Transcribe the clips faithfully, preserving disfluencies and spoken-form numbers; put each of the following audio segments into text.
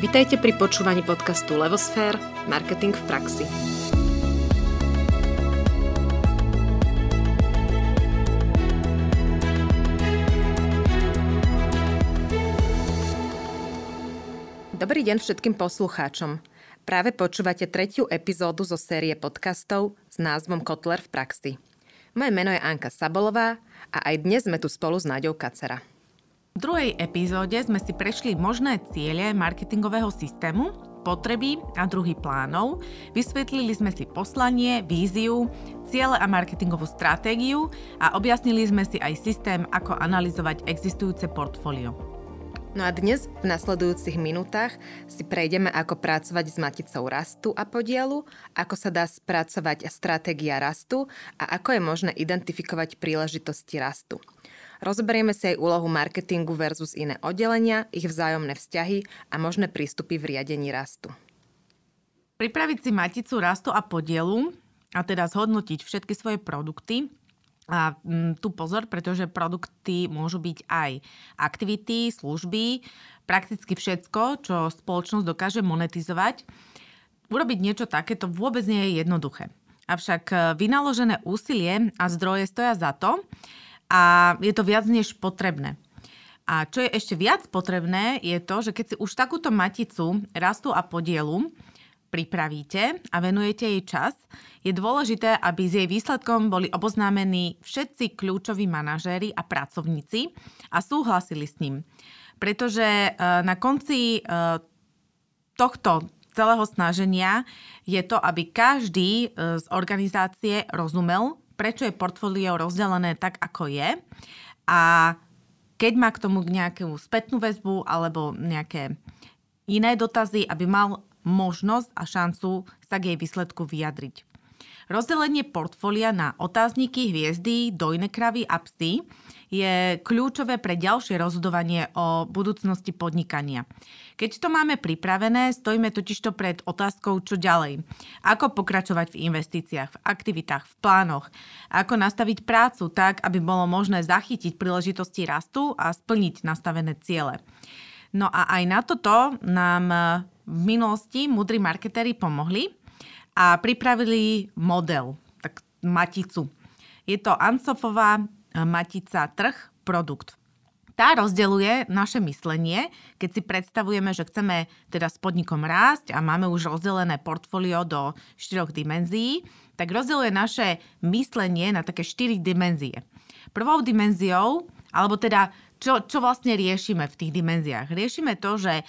Vitajte pri počúvaní podcastu Levosfér – Marketing v praxi. Dobrý deň všetkým poslucháčom. Práve počúvate tretiu epizódu zo série podcastov s názvom Kotler v praxi. Moje meno je Anka Sabolová a aj dnes sme tu spolu s Náďou Kacera. V druhej epizóde sme si prešli možné ciele marketingového systému, potreby a druhy plánov, vysvetlili sme si poslanie, víziu, ciele a marketingovú stratégiu a objasnili sme si aj systém, ako analyzovať existujúce portfólio. No a dnes v nasledujúcich minútach si prejdeme, ako pracovať s maticou rastu a podielu, ako sa dá spracovať stratégia rastu a ako je možné identifikovať príležitosti rastu. Rozoberieme si aj úlohu marketingu versus iné oddelenia, ich vzájomné vzťahy a možné prístupy v riadení rastu. Pripraviť si maticu rastu a podielu a teda zhodnotiť všetky svoje produkty. A tu pozor, pretože produkty môžu byť aj aktivity, služby, prakticky všetko, čo spoločnosť dokáže monetizovať. Urobiť niečo takéto vôbec nie je jednoduché. Avšak vynaložené úsilie a zdroje stoja za to a je to viac než potrebné. A čo je ešte viac potrebné, je to, že keď si už takúto maticu rastu a podielu pripravíte a venujete jej čas, je dôležité, aby s jej výsledkom boli oboznámení všetci kľúčoví manažéri a pracovníci a súhlasili s ním. Pretože na konci tohto celého snaženia je to, aby každý z organizácie rozumel, prečo je portfólio rozdelené tak, ako je, a keď má k tomu nejakú spätnú väzbu alebo nejaké iné dotazy, aby mal možnosť a šancu sa k jej výsledku vyjadriť. Rozdelenie portfólia na otázniky, hviezdy, dojné kravy a psy je kľúčové pre ďalšie rozhodovanie o budúcnosti podnikania. Keď to máme pripravené, stojíme totižto pred otázkou, čo ďalej. Ako pokračovať v investíciách, v aktivitách, v plánoch. Ako nastaviť prácu tak, aby bolo možné zachytiť príležitosti rastu a splniť nastavené ciele. No a aj na toto nám v minulosti múdri marketéri pomohli a pripravili model, tak maticu. Je to Ansoffova Matica trh, produkt. Tá rozdeľuje naše myslenie, keď si predstavujeme, že chceme teda s podnikom rásť a máme už rozdelené portfólio do štyroch dimenzií, tak rozdeľuje naše myslenie na také štyri dimenzie. Prvou dimenziou, alebo teda Čo, čo vlastne riešime v tých dimenziách? Riešime to, že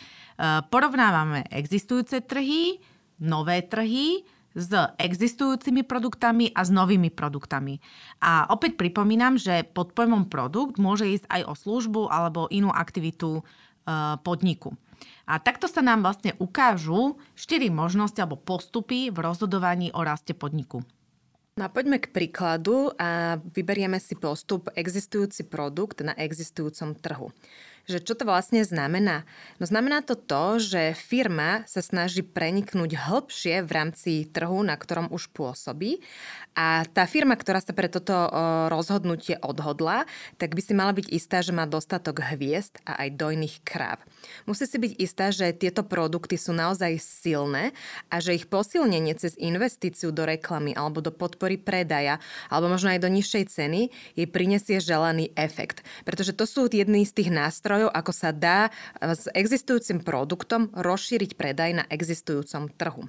porovnávame existujúce trhy, nové trhy s existujúcimi produktami a s novými produktami. A opäť pripomínam, že pod pojmom produkt môže ísť aj o službu alebo inú aktivitu podniku. A takto sa nám vlastne ukážu štyri možnosti alebo postupy v rozhodovaní o raste podniku. No poďme k príkladu a vyberieme si postup existujúci produkt na existujúcom trhu. Že čo to vlastne znamená? No znamená to to, že firma sa snaží preniknúť hĺbšie v rámci trhu, na ktorom už pôsobí. A tá firma, ktorá sa pre toto rozhodnutie odhodla, tak by si mala byť istá, že má dostatok hviezd a aj dojných kráv. Musí si byť istá, že tieto produkty sú naozaj silné a že ich posilnenie cez investíciu do reklamy alebo do podpory predaja alebo možno aj do nižšej ceny jej prinesie želaný efekt. Pretože to sú jedný z tých nástrojov, ako sa dá s existujúcim produktom rozšíriť predaj na existujúcom trhu.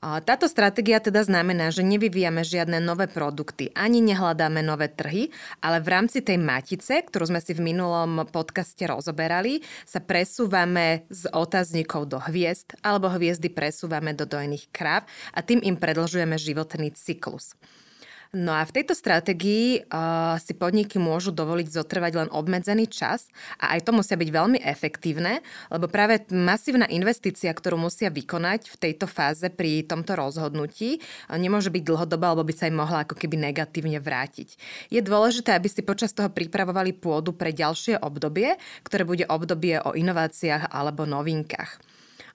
Táto stratégia teda znamená, že nevyvíjame žiadne nové produkty, ani nehľadáme nové trhy, ale v rámci tej matice, ktorú sme si v minulom podcaste rozoberali, sa presúvame z otáznikov do hviezd, alebo hviezdy presúvame do dojných kráv a tým im predĺžujeme životný cyklus. No a v tejto stratégii uh, si podniky môžu dovoliť zotrvať len obmedzený čas a aj to musia byť veľmi efektívne, lebo práve masívna investícia, ktorú musia vykonať v tejto fáze pri tomto rozhodnutí, nemôže byť dlhodobá, alebo by sa im mohla ako keby negatívne vrátiť. Je dôležité, aby si počas toho pripravovali pôdu pre ďalšie obdobie, ktoré bude obdobie o inováciách alebo novinkách.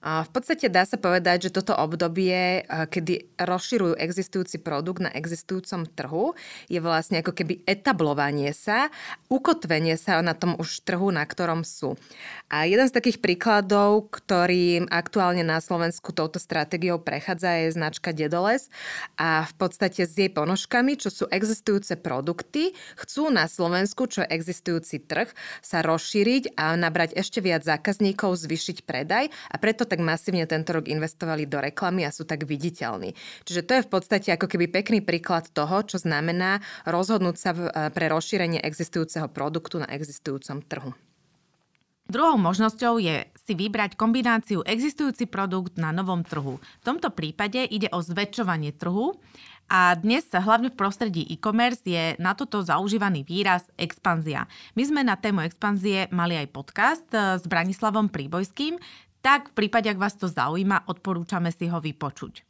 V podstate dá sa povedať, že toto obdobie, kedy rozširujú existujúci produkt na existujúcom trhu, je vlastne ako keby etablovanie sa, ukotvenie sa na tom už trhu, na ktorom sú. A jeden z takých príkladov, ktorým aktuálne na Slovensku touto stratégiou prechádza, je značka Dedoles a v podstate s jej ponožkami, čo sú existujúce produkty, chcú na Slovensku, čo je existujúci trh, sa rozšíriť a nabrať ešte viac zákazníkov, zvýšiť predaj a preto tak masívne tento rok investovali do reklamy a sú tak viditeľní. Čiže to je v podstate ako keby pekný príklad toho, čo znamená rozhodnúť sa pre rozšírenie existujúceho produktu na existujúcom trhu. Druhou možnosťou je si vybrať kombináciu existujúci produkt na novom trhu. V tomto prípade ide o zväčšovanie trhu a dnes sa hlavne v prostredí e-commerce je na toto zaužívaný výraz expanzia. My sme na tému expanzie mali aj podcast s Branislavom Príbojským, tak v prípade, ak vás to zaujíma, odporúčame si ho vypočuť.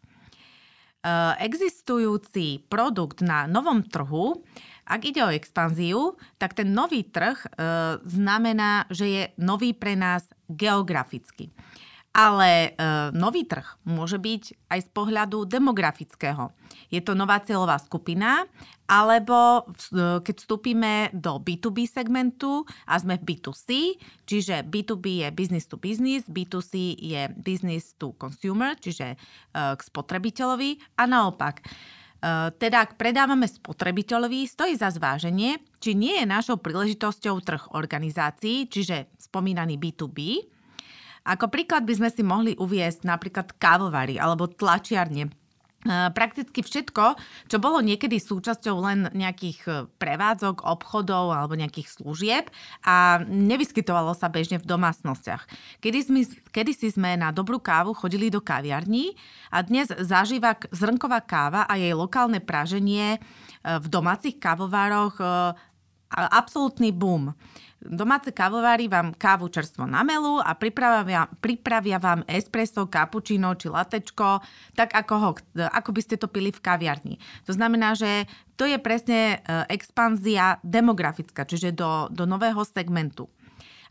Existujúci produkt na novom trhu, ak ide o expanziu, tak ten nový trh znamená, že je nový pre nás geograficky. Ale nový trh môže byť aj z pohľadu demografického. Je to nová cieľová skupina, alebo keď vstúpime do bé to bé segmentu a sme v bé to cé, čiže bé to bé je business to business, bé to cé je business to consumer, čiže k spotrebiteľovi a naopak. Teda ak predávame spotrebiteľovi, stojí za zváženie, či nie je našou príležitosťou trh organizácií, čiže spomínaný bé to bé. Ako príklad by sme si mohli uviesť napríklad kávovary alebo tlačiarne. Prakticky všetko, čo bolo niekedy súčasťou len nejakých prevádzok, obchodov alebo nejakých služieb a nevyskytovalo sa bežne v domácnostiach. Kedy sme, kedysi sme na dobrú kávu chodili do kaviarní a dnes zažíva zrnková káva a jej lokálne praženie v domácich kávovároch absolútny boom. Domáce kávovári vám kávu čerstvo namelú a pripravia, pripravia vám espresso, cappuccino či latečko, tak ako, ho, ako by ste to pili v kaviarni. To znamená, že to je presne expanzia demografická, čiže do, do nového segmentu.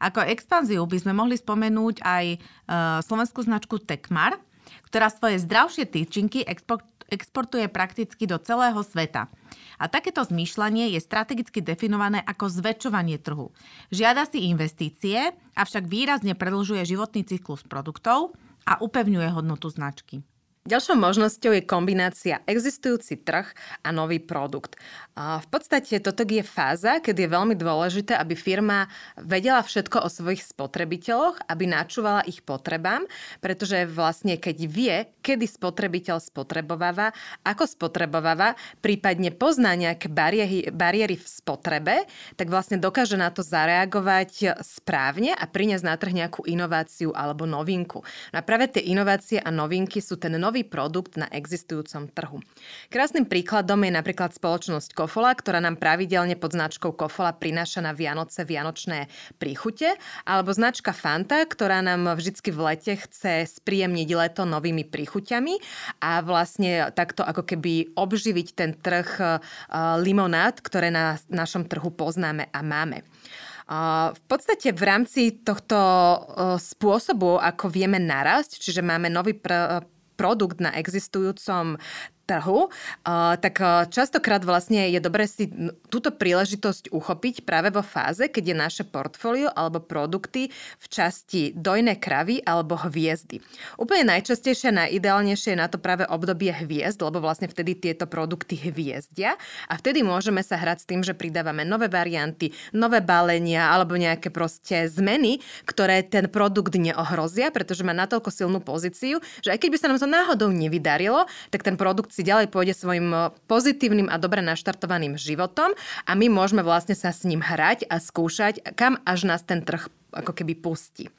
Ako expanziu by sme mohli spomenúť aj slovenskú značku Tekmar, ktorá svoje zdravšie tyčinky exportuje exportuje prakticky do celého sveta. A takéto zmýšľanie je strategicky definované ako zväčšovanie trhu. Žiada si investície, avšak výrazne predĺžuje životný cyklus produktov a upevňuje hodnotu značky. Ďalšou možnosťou je kombinácia existujúci trh a nový produkt. V podstate toto je fáza, keď je veľmi dôležité, aby firma vedela všetko o svojich spotrebiteľoch, aby načúvala ich potrebám, pretože vlastne keď vie, kedy spotrebiteľ spotrebováva, ako spotrebováva, prípadne pozná nejaké bariéry, bariéry v spotrebe, tak vlastne dokáže na to zareagovať správne a priniesť na trh nejakú inováciu alebo novinku. No a práve tie inovácie a novinky sú ten nový produkt na existujúcom trhu. Krásnym príkladom je napríklad spoločnosť Kofola, ktorá nám pravidelne pod značkou Kofola prináša na Vianoce vianočné príchute, alebo značka Fanta, ktorá nám vždycky v lete chce spríjemniť leto novými príchuťami a vlastne takto ako keby obživiť ten trh limonád, ktoré na našom trhu poznáme a máme. V podstate v rámci tohto spôsobu, ako vieme narásť, čiže máme nový pr- produkt na existujúcom trhu, tak častokrát vlastne je dobré si túto príležitosť uchopiť práve vo fáze, keď je naše portfólio alebo produkty v časti dojné kravy alebo hviezdy. Úplne najčastejšie a najideálnejšie je na to práve obdobie hviezd, lebo vlastne vtedy tieto produkty hviezdia a vtedy môžeme sa hrať s tým, že pridávame nové varianty, nové balenia alebo nejaké proste zmeny, ktoré ten produkt neohrozia, pretože má natoľko silnú pozíciu, že aj keď by sa nám to náhodou nevydarilo, tak ten produkt si ďalej pôjde svojim pozitívnym a dobre naštartovaným životom a my môžeme vlastne sa s ním hrať a skúšať, kam až nás ten trh ako keby pustí.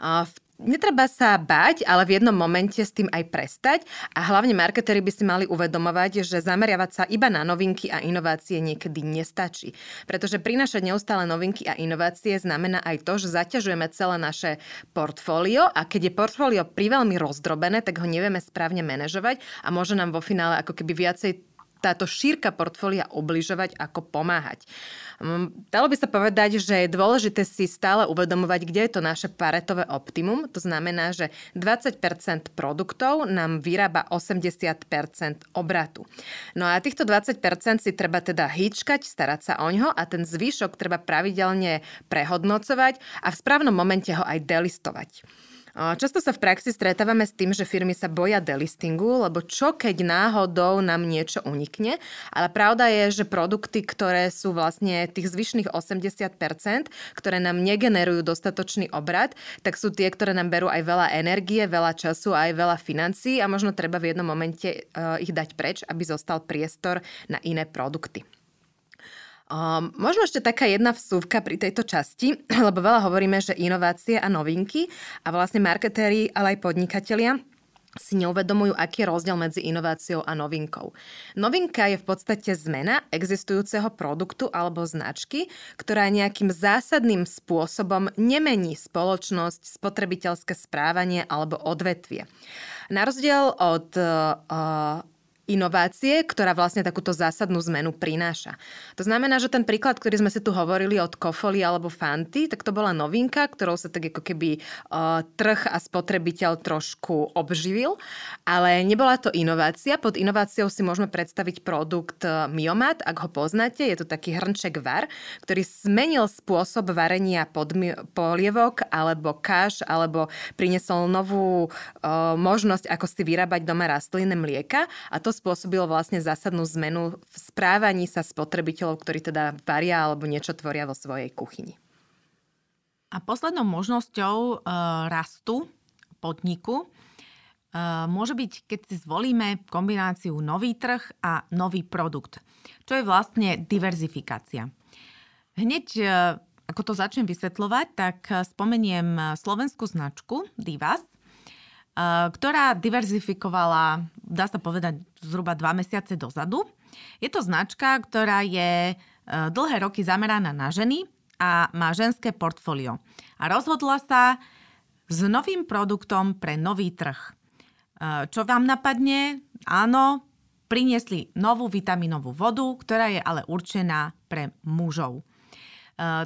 V Netreba sa báť, ale v jednom momente s tým aj prestať a hlavne marketéri by si mali uvedomovať, že zameriavať sa iba na novinky a inovácie niekedy nestačí. Pretože prinášať neustále novinky a inovácie znamená aj to, že zaťažujeme celé naše portfólio a keď je portfólio priveľmi rozdrobené, tak ho nevieme správne manažovať a môže nám vo finále ako keby viacej táto šírka portfólia obližovať, ako pomáhať. Dalo by sa povedať, že je dôležité si stále uvedomovať, kde je to naše paretové optimum. To znamená, že dvadsať percent produktov nám vyrába osemdesiat percent obratu. No a týchto dvadsať percent si treba teda hýčkať, starať sa o ňo a ten zvyšok treba pravidelne prehodnocovať a v správnom momente ho aj delistovať. Často sa v praxi stretávame s tým, že firmy sa boja delistingu, lebo čo keď náhodou nám niečo unikne, ale pravda je, že produkty, ktoré sú vlastne tých zvyšných osemdesiat percent, ktoré nám negenerujú dostatočný obrat, tak sú tie, ktoré nám berú aj veľa energie, veľa času a aj veľa financií a možno treba v jednom momente ich dať preč, aby zostal priestor na iné produkty. Um, možno ešte taká jedna vsúvka pri tejto časti, lebo veľa hovoríme, že inovácie a novinky a vlastne marketéri, ale aj podnikatelia si neuvedomujú, aký je rozdiel medzi inováciou a novinkou. Novinka je v podstate zmena existujúceho produktu alebo značky, ktorá nejakým zásadným spôsobom nemení spoločnosť, spotrebiteľské správanie alebo odvetvie. Na rozdiel od uh, inovácie, ktorá vlastne takúto zásadnú zmenu prináša. To znamená, že ten príklad, ktorý sme si tu hovorili od Kofoly alebo Fanty, tak to bola novinka, ktorou sa tak ako keby uh, trh a spotrebiteľ trošku obživil, ale nebola to inovácia. Pod inováciou si môžeme predstaviť produkt Miomat, ak ho poznáte, je to taký hrnček var, ktorý zmenil spôsob varenia podmi- polievok alebo kaš, alebo priniesol novú uh, možnosť, ako si vyrábať doma rastlinné mlieka a to spôsobilo vlastne zásadnú zmenu v správaní sa spotrebiteľov, ktorí teda varia alebo niečo tvoria vo svojej kuchyni. A poslednou možnosťou rastu podniku môže byť, keď si zvolíme kombináciu nový trh a nový produkt, čo je vlastne diverzifikácia. Hneď, ako to začnem vysvetľovať, tak spomeniem slovenskú značku Divas, ktorá diverzifikovala, dá sa povedať, zhruba dva mesiace dozadu. Je to značka, ktorá je dlhé roky zameraná na ženy a má ženské portfólio. A rozhodla sa s novým produktom pre nový trh. Čo vám napadne? Áno, priniesli novú vitaminovú vodu, ktorá je ale určená pre mužov.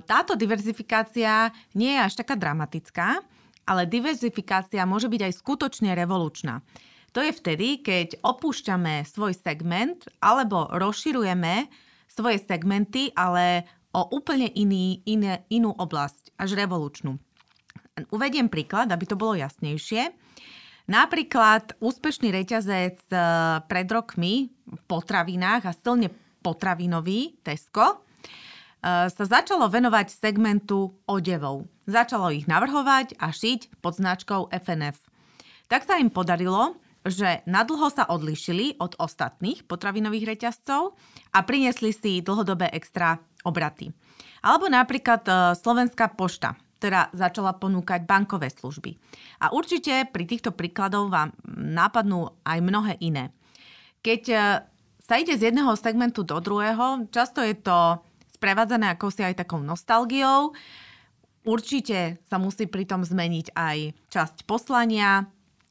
Táto diverzifikácia nie je až taká dramatická, ale diverzifikácia môže byť aj skutočne revolučná. To je vtedy, keď opúšťame svoj segment alebo rozširujeme svoje segmenty, ale o úplne iný, iné, inú oblasť, až revolučnú. Uvediem príklad, aby to bolo jasnejšie. Napríklad úspešný reťazec pred rokmi v potravinách a silne potravinový Tesco sa začalo venovať segmentu odevov. Začalo ich navrhovať a šiť pod značkou ef en ef. Tak sa im podarilo, že nadlho sa odlíšili od ostatných potravinových reťazcov a priniesli si dlhodobé extra obraty. Alebo napríklad Slovenská pošta, ktorá začala ponúkať bankové služby. A určite pri týchto príkladoch vám nápadnú aj mnohé iné. Keď sa ide z jedného segmentu do druhého, často je to sprevádzané akousi aj takou nostalgiou. Určite sa musí pritom zmeniť aj časť poslania,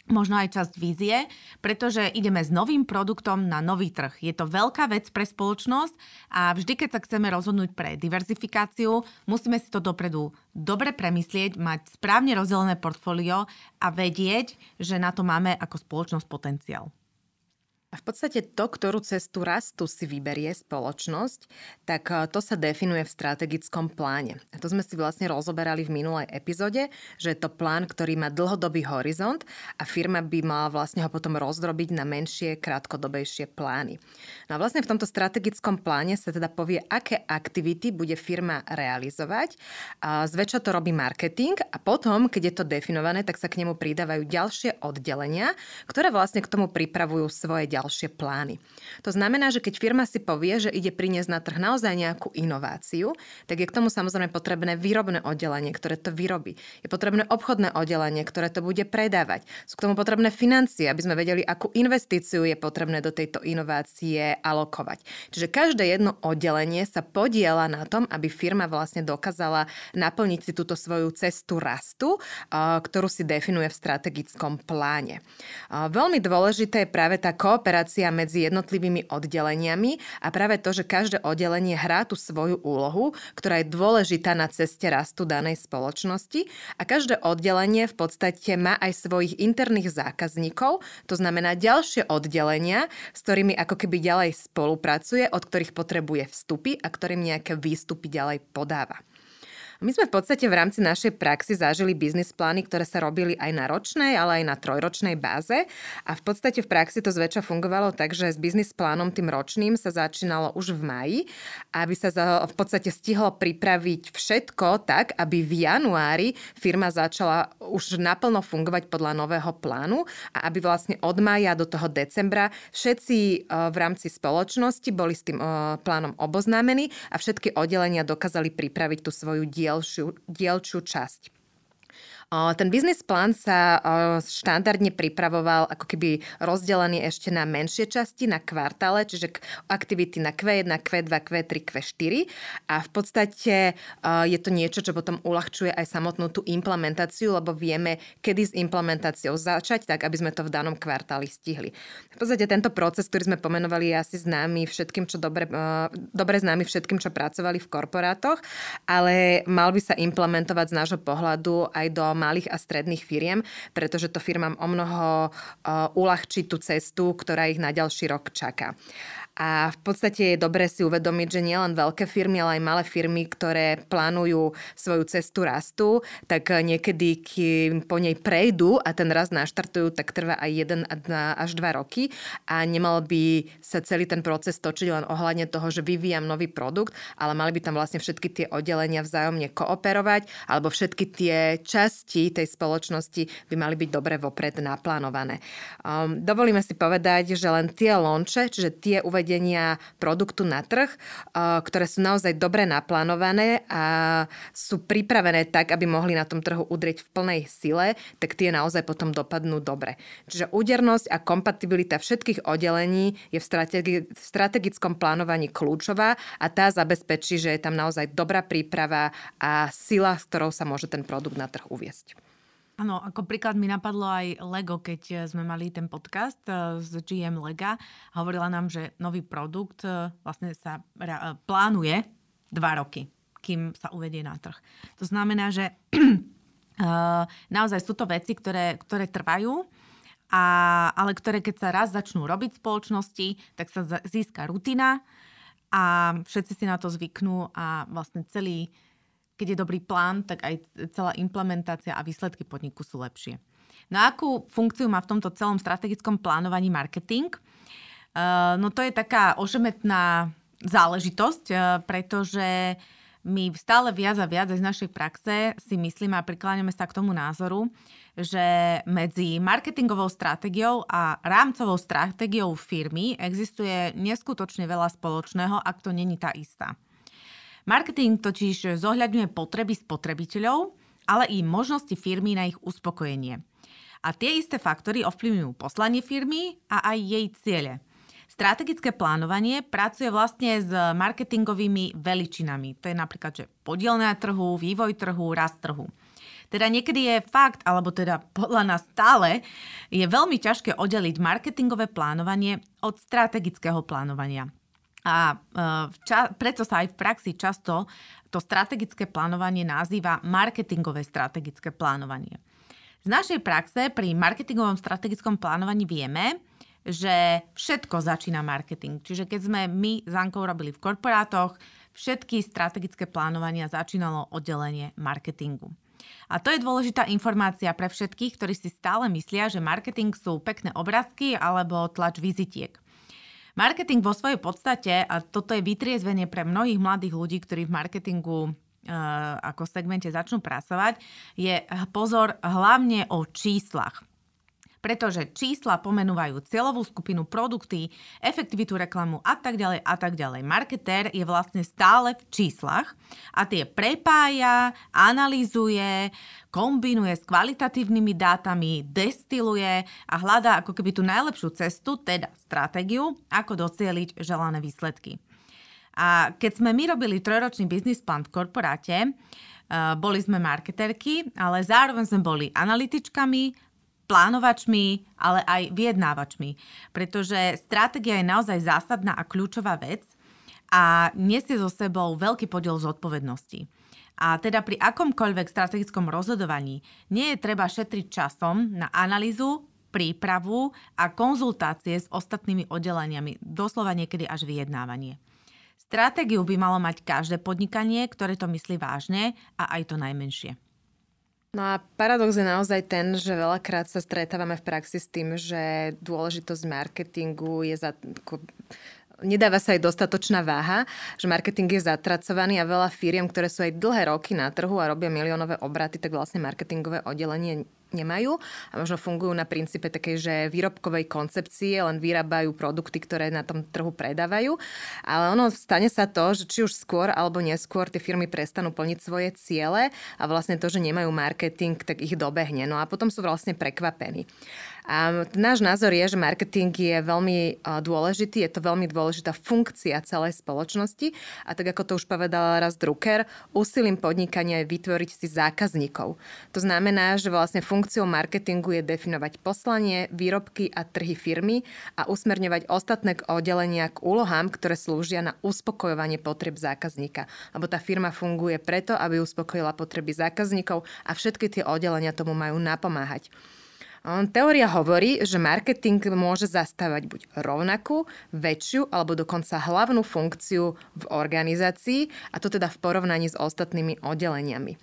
možno aj časť vízie, pretože ideme s novým produktom na nový trh. Je to veľká vec pre spoločnosť a vždy, keď sa chceme rozhodnúť pre diverzifikáciu, musíme si to dopredu dobre premyslieť, mať správne rozdelené portfólio a vedieť, že na to máme ako spoločnosť potenciál. A v podstate to, ktorú cestu rastu si vyberie spoločnosť, tak to sa definuje v strategickom pláne. A to sme si vlastne rozoberali v minulej epizóde, že je to plán, ktorý má dlhodobý horizont a firma by mala vlastne ho potom rozdrobiť na menšie, krátkodobejšie plány. No a vlastne v tomto strategickom pláne sa teda povie, aké aktivity bude firma realizovať. A zväčša to robí marketing a potom, keď je to definované, tak sa k nemu pridávajú ďalšie oddelenia, ktoré vlastne k tomu pripravujú svoje ďalšie ďalšie plány. To znamená, že keď firma si povie, že ide priniesť na trh naozaj nejakú inováciu, tak je k tomu samozrejme potrebné výrobné oddelenie, ktoré to vyrobí. Je potrebné obchodné oddelenie, ktoré to bude predávať. Sú k tomu potrebné financie, aby sme vedeli, akú investíciu je potrebné do tejto inovácie alokovať. Čiže každé jedno oddelenie sa podieľa na tom, aby firma vlastne dokázala naplniť si túto svoju cestu rastu, ktorú si definuje v strategickom pláne. Veľmi dôležité je práve tá kooperatíva kooperácia medzi jednotlivými oddeleniami a práve to, že každé oddelenie hrá tú svoju úlohu, ktorá je dôležitá na ceste rastu danej spoločnosti a každé oddelenie v podstate má aj svojich interných zákazníkov, to znamená ďalšie oddelenia, s ktorými ako keby ďalej spolupracuje, od ktorých potrebuje vstupy a ktorým nejaké výstupy ďalej podáva. My sme v podstate v rámci našej praxi zažili biznis plány, ktoré sa robili aj na ročnej, ale aj na trojročnej báze. A v podstate v praxi to zväčša fungovalo tak, že s biznis plánom tým ročným sa začínalo už v máji, aby sa v podstate stihlo pripraviť všetko tak, aby v januári firma začala už naplno fungovať podľa nového plánu a aby vlastne od mája do toho decembra všetci v rámci spoločnosti boli s tým plánom oboznámení a všetky oddelenia dokázali pripraviť tú svoju dielňu. Dielčiu, dielčiu časť. Ten biznis plán sa štandardne pripravoval ako keby rozdelený ešte na menšie časti, na kvartále, čiže aktivity na kvé jeden, kvé dva, kvé tri, kvé štyri a v podstate je to niečo, čo potom uľahčuje aj samotnú tú implementáciu, lebo vieme, kedy s implementáciou začať, tak aby sme to v danom kvartáli stihli. V podstate tento proces, ktorý sme pomenovali, je asi známy všetkým, čo dobre, dobre známy všetkým, čo pracovali v korporátoch, ale mal by sa implementovať z nášho pohľadu aj do malých a stredných firiem, pretože to firmám omnoho uľahčí tú cestu, ktorá ich na ďalší rok čaká. A v podstate je dobré si uvedomiť, že nielen veľké firmy, ale aj malé firmy, ktoré plánujú svoju cestu rastu, tak niekedy, kým po nej prejdú a ten rast naštartujú, tak trvá aj jeden až dva roky a nemal by sa celý ten proces točiť len ohľadne toho, že vyvíjam nový produkt, ale mali by tam vlastne všetky tie oddelenia vzájomne kooperovať alebo všetky tie časti tej spoločnosti by mali byť dobre vopred naplánované. Um, dovolíme si povedať, že len tie launche, čiže tie uvedenia produktu na trh, ktoré sú naozaj dobre naplánované a sú pripravené tak, aby mohli na tom trhu udrieť v plnej sile, tak tie naozaj potom dopadnú dobre. Čiže údernosť a kompatibilita všetkých oddelení je v, strategi- v strategickom plánovaní kľúčová a tá zabezpečí, že je tam naozaj dobrá príprava a sila, s ktorou sa môže ten produkt na trh uviesť. Áno, ako príklad mi napadlo aj Lego, keď sme mali ten podcast z gé em Lega. Hovorila nám, že nový produkt vlastne sa plánuje dva roky, kým sa uvedie na trh. To znamená, že naozaj sú to veci, ktoré, ktoré trvajú, a, ale ktoré keď sa raz začnú robiť v spoločnosti, tak sa získa rutina a všetci si na to zvyknú a vlastne celý keď je dobrý plán, tak aj celá implementácia a výsledky podniku sú lepšie. No a akú funkciu má v tomto celom strategickom plánovaní marketing? No to je taká ošemetná záležitosť, pretože my stále viac a viac aj z našej praxe si myslíme a prikláňame sa k tomu názoru, že medzi marketingovou stratégiou a rámcovou stratégiou firmy existuje neskutočne veľa spoločného, ak to není tá istá. Marketing totiž zohľadňuje potreby spotrebiteľov, ale i možnosti firmy na ich uspokojenie. A tie isté faktory ovplyvňujú poslanie firmy a aj jej ciele. Strategické plánovanie pracuje vlastne s marketingovými veličinami. To je napríklad, že podiel na trhu, vývoj trhu, rast trhu. Teda niekedy je fakt, alebo teda podľa nás stále, je veľmi ťažké oddeliť marketingové plánovanie od strategického plánovania. A ča- preto sa aj v praxi často to strategické plánovanie nazýva marketingové strategické plánovanie. Z našej praxe pri marketingovom strategickom plánovaní vieme, že všetko začína marketing. Čiže keď sme my s Ankou robili v korporátoch, všetky strategické plánovania začínalo oddelenie marketingu. A to je dôležitá informácia pre všetkých, ktorí si stále myslia, že marketing sú pekné obrázky alebo tlač vizitiek. Marketing vo svojej podstate, a toto je vytriezvenie pre mnohých mladých ľudí, ktorí v marketingu e, ako segmente začnú pracovať, je pozor hlavne o číslach. Pretože čísla pomenúvajú cieľovú skupinu, produkty, efektivitu reklamu a tak ďalej a tak ďalej. Marketér je vlastne stále v číslach a tie prepája, analyzuje, kombinuje s kvalitatívnymi dátami, destiluje a hľadá ako keby tú najlepšiu cestu, teda stratégiu, ako docieliť želané výsledky. A keď sme my robili trojročný business plan v korporáte, boli sme marketérky, ale zároveň sme boli analytičkami, plánovačmi, ale aj vyjednávačmi. Pretože stratégia je naozaj zásadná a kľúčová vec a nesie so sebou veľký podiel zodpovednosti. A teda pri akomkoľvek strategickom rozhodovaní nie je treba šetriť časom na analýzu, prípravu a konzultácie s ostatnými oddeleniami, doslova niekedy až vyjednávanie. Stratégiu by malo mať každé podnikanie, ktoré to myslí vážne a aj to najmenšie. No a paradox je naozaj ten, že veľakrát sa stretávame v praxi s tým, že dôležitosť marketingu je za... Nedáva sa aj dostatočná váha, že marketing je zatracovaný a veľa firiem, ktoré sú aj dlhé roky na trhu a robia miliónové obraty, tak vlastne marketingové oddelenie nemajú a možno fungujú na princípe takej, že výrobkovej koncepcie, len vyrábajú produkty, ktoré na tom trhu predávajú. Ale ono stane sa to, že či už skôr alebo neskôr tie firmy prestanú plniť svoje ciele a vlastne to, že nemajú marketing, tak ich dobehne. No a potom sú vlastne prekvapení. A náš názor je, že marketing je veľmi dôležitý, je to veľmi dôležitá funkcia celej spoločnosti a tak, ako to už povedala raz Drucker, úsilím podnikania je vytvoriť si zákazníkov. To znamená, že vlastne funkciou marketingu je definovať poslanie, výrobky a trhy firmy a usmerňovať ostatné oddelenia k úlohám, ktoré slúžia na uspokojovanie potrieb zákazníka. Lebo tá firma funguje preto, aby uspokojila potreby zákazníkov a všetky tie oddelenia tomu majú napomáhať. Teória hovorí, že marketing môže zastávať buď rovnakú, väčšiu alebo dokonca hlavnú funkciu v organizácii, a to teda v porovnaní s ostatnými oddeleniami.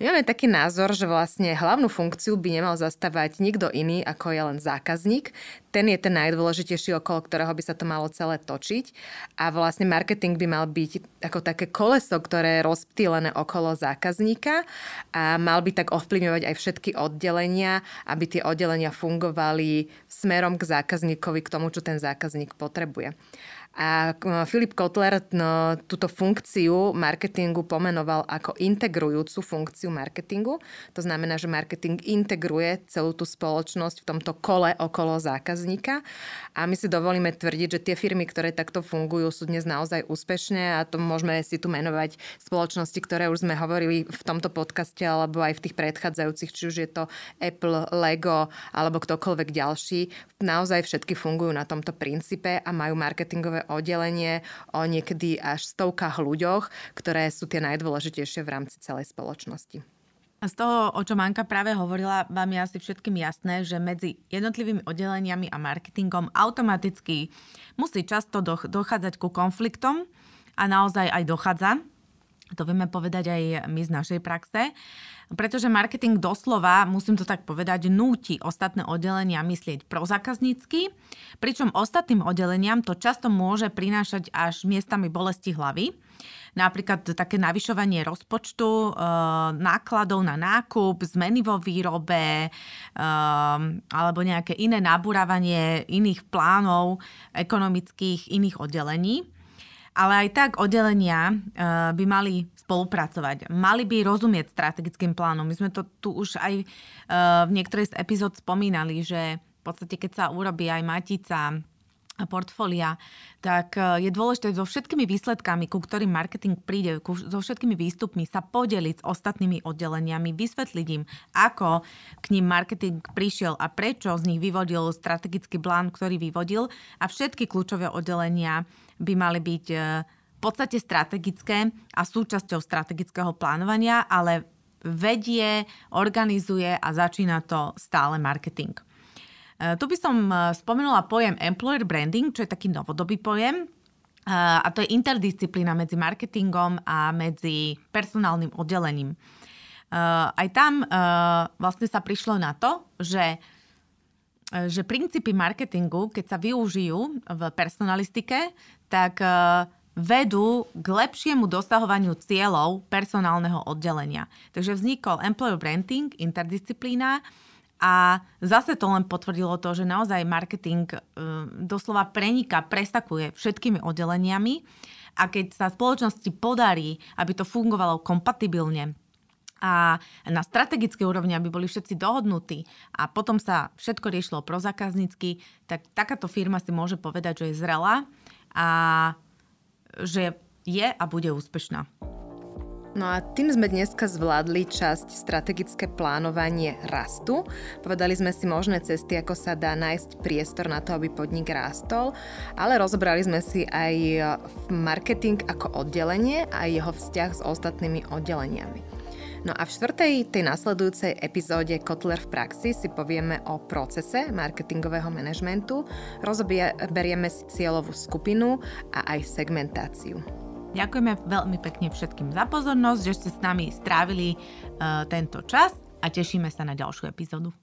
My máme taký názor, že vlastne hlavnú funkciu by nemal zastávať nikto iný, ako je len zákazník. Ten je ten najdôležitejší, okolo ktorého by sa to malo celé točiť. A vlastne marketing by mal byť ako také koleso, ktoré je rozptýlené okolo zákazníka a mal by tak ovplyvňovať aj všetky oddelenia, aby tie oddelenia oddelenia fungovali smerom k zákazníkovi, k tomu, čo ten zákazník potrebuje. A Filip Kotler no, túto funkciu marketingu pomenoval ako integrujúcu funkciu marketingu. To znamená, že marketing integruje celú tú spoločnosť v tomto kole okolo zákazníka. A my si dovolíme tvrdiť, že tie firmy, ktoré takto fungujú, sú dnes naozaj úspešné a to môžeme si tu menovať spoločnosti, ktoré už sme hovorili v tomto podcaste alebo aj v tých predchádzajúcich, či už je to Apple, Lego alebo ktokoľvek ďalší. Naozaj všetky fungujú na tomto princípe a majú marketingové oddelenie o niekedy až stovkách ľuďoch, ktoré sú tie najdôležitejšie v rámci celej spoločnosti. A z toho, o čom Anka práve hovorila, vám je asi všetkým jasné, že medzi jednotlivými oddeleniami a marketingom automaticky musí často doch- dochádzať ku konfliktom a naozaj aj dochádza. To vieme povedať aj my z našej praxe, pretože marketing doslova, musím to tak povedať, núti ostatné oddelenia myslieť prozákaznícky, pričom ostatným oddeleniam to často môže prinášať až miestami bolesti hlavy. Napríklad také navyšovanie rozpočtu, nákladov na nákup, zmeny vo výrobe alebo nejaké iné nabúravanie iných plánov ekonomických iných oddelení. Ale aj tak oddelenia by mali spolupracovať. Mali by rozumieť strategickým plánom. My sme to tu už aj v niektorej z epizód spomínali, že v podstate, keď sa urobí aj matica portfólia, tak je dôležité so všetkými výsledkami, ku ktorým marketing príde, ku, so všetkými výstupmi sa podeliť s ostatnými oddeleniami, vysvetliť im, ako k ním marketing prišiel a prečo z nich vyvodil strategický plán, ktorý vyvodil, a všetky kľúčové oddelenia by mali byť v podstate strategické a súčasťou strategického plánovania, ale vedie, organizuje a začína to stále marketing. Tu by som spomenula pojem employer branding, čo je taký novodobý pojem, a to je interdisciplína medzi marketingom a medzi personálnym oddelením. Aj tam vlastne sa prišlo na to, že že princípy marketingu, keď sa využijú v personalistike, tak vedú k lepšiemu dosahovaniu cieľov personálneho oddelenia. Takže vznikol employer branding, interdisciplína, a zase to len potvrdilo to, že naozaj marketing doslova preniká, presakuje všetkými oddeleniami, a keď sa spoločnosti podarí, aby to fungovalo kompatibilne, a na strategické úrovni, aby boli všetci dohodnutí a potom sa všetko riešilo prozákaznícky, tak takáto firma si môže povedať, že je zrelá a že je a bude úspešná. No a tým sme dneska zvládli časť strategické plánovanie rastu. Povedali sme si možné cesty, ako sa dá nájsť priestor na to, aby podnik rástol, ale rozobrali sme si aj marketing ako oddelenie a jeho vzťah s ostatnými oddeleniami. No a v štvrtej, tej nasledujúcej epizóde Kotler v praxi si povieme o procese marketingového manažmentu, rozoberieme si cieľovú skupinu a aj segmentáciu. Ďakujeme veľmi pekne všetkým za pozornosť, že ste s nami strávili uh, tento čas a tešíme sa na ďalšiu epizódu.